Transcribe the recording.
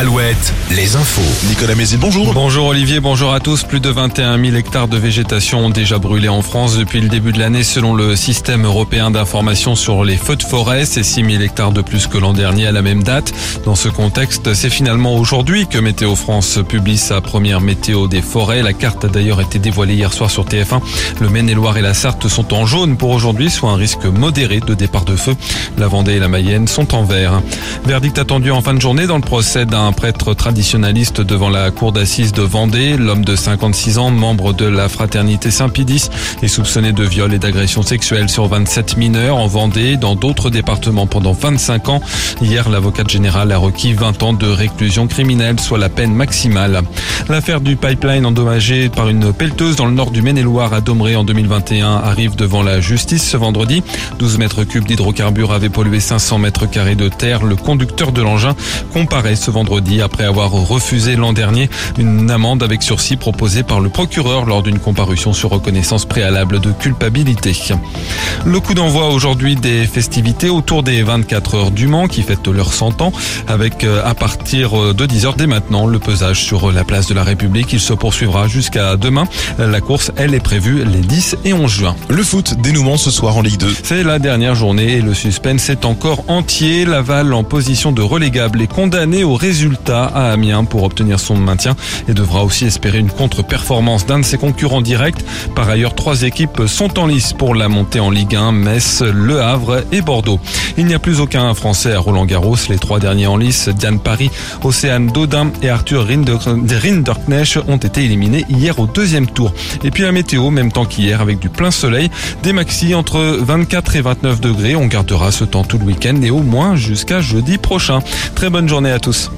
Alouette, les infos. Nicolas Mézi, bonjour. Bonjour Olivier, bonjour à tous. Plus de 21 000 hectares de végétation ont déjà brûlé en France depuis le début de l'année selon le système européen d'information sur les feux de forêt. C'est 6 000 hectares de plus que l'an dernier à la même date. Dans ce contexte, c'est finalement aujourd'hui que Météo France publie sa première météo des forêts. La carte a d'ailleurs été dévoilée hier soir sur TF1. Le Maine-et-Loire et la Sarthe sont en jaune pour aujourd'hui, soit un risque modéré de départ de feu. La Vendée et la Mayenne sont en vert. Verdict attendu en fin de journée dans le procès d'un prêtre traditionaliste devant la cour d'assises de Vendée. L'homme de 56 ans, membre de la fraternité Saint-Pidis, est soupçonné de viol et d'agression sexuelle sur 27 mineurs en Vendée et dans d'autres départements pendant 25 ans. Hier, l'avocate générale a requis 20 ans de réclusion criminelle, soit la peine maximale. L'affaire du pipeline endommagé par une pelleteuse dans le nord du Maine-et-Loire à Domré en 2021 arrive devant la justice ce vendredi. 12 mètres cubes d'hydrocarbures avaient pollué 500 mètres carrés de terre. Le conducteur de l'engin comparaît ce vendredi après avoir refusé l'an dernier une amende avec sursis proposée par le procureur lors d'une comparution sur reconnaissance préalable de culpabilité. Le coup d'envoi aujourd'hui des festivités autour des 24 heures du Mans qui fêtent leurs 100 ans avec à partir de 10h dès maintenant le pesage sur la place de la République. Il se poursuivra jusqu'à demain. La course, elle, est prévue les 10 et 11 juin. Le foot, dénouement ce soir en Ligue 2. C'est la dernière journée et le suspense est encore entier. Laval en position de relégable est condamné au résultat à Amiens pour obtenir son maintien et devra aussi espérer une contre-performance d'un de ses concurrents directs. Par ailleurs, 3 équipes sont en lice pour la montée en Ligue 1, Metz, Le Havre et Bordeaux. Il n'y a plus aucun Français à Roland-Garros. Les 3 derniers en lice, Diane Parry, Océane Dodin et Arthur Rinderknech, ont été éliminés hier au 2e tour. Et puis la météo, même temps qu'hier, avec du plein soleil, des maxis entre 24 et 29 degrés. On gardera ce temps tout le week-end et au moins jusqu'à jeudi prochain. Très bonne journée à tous.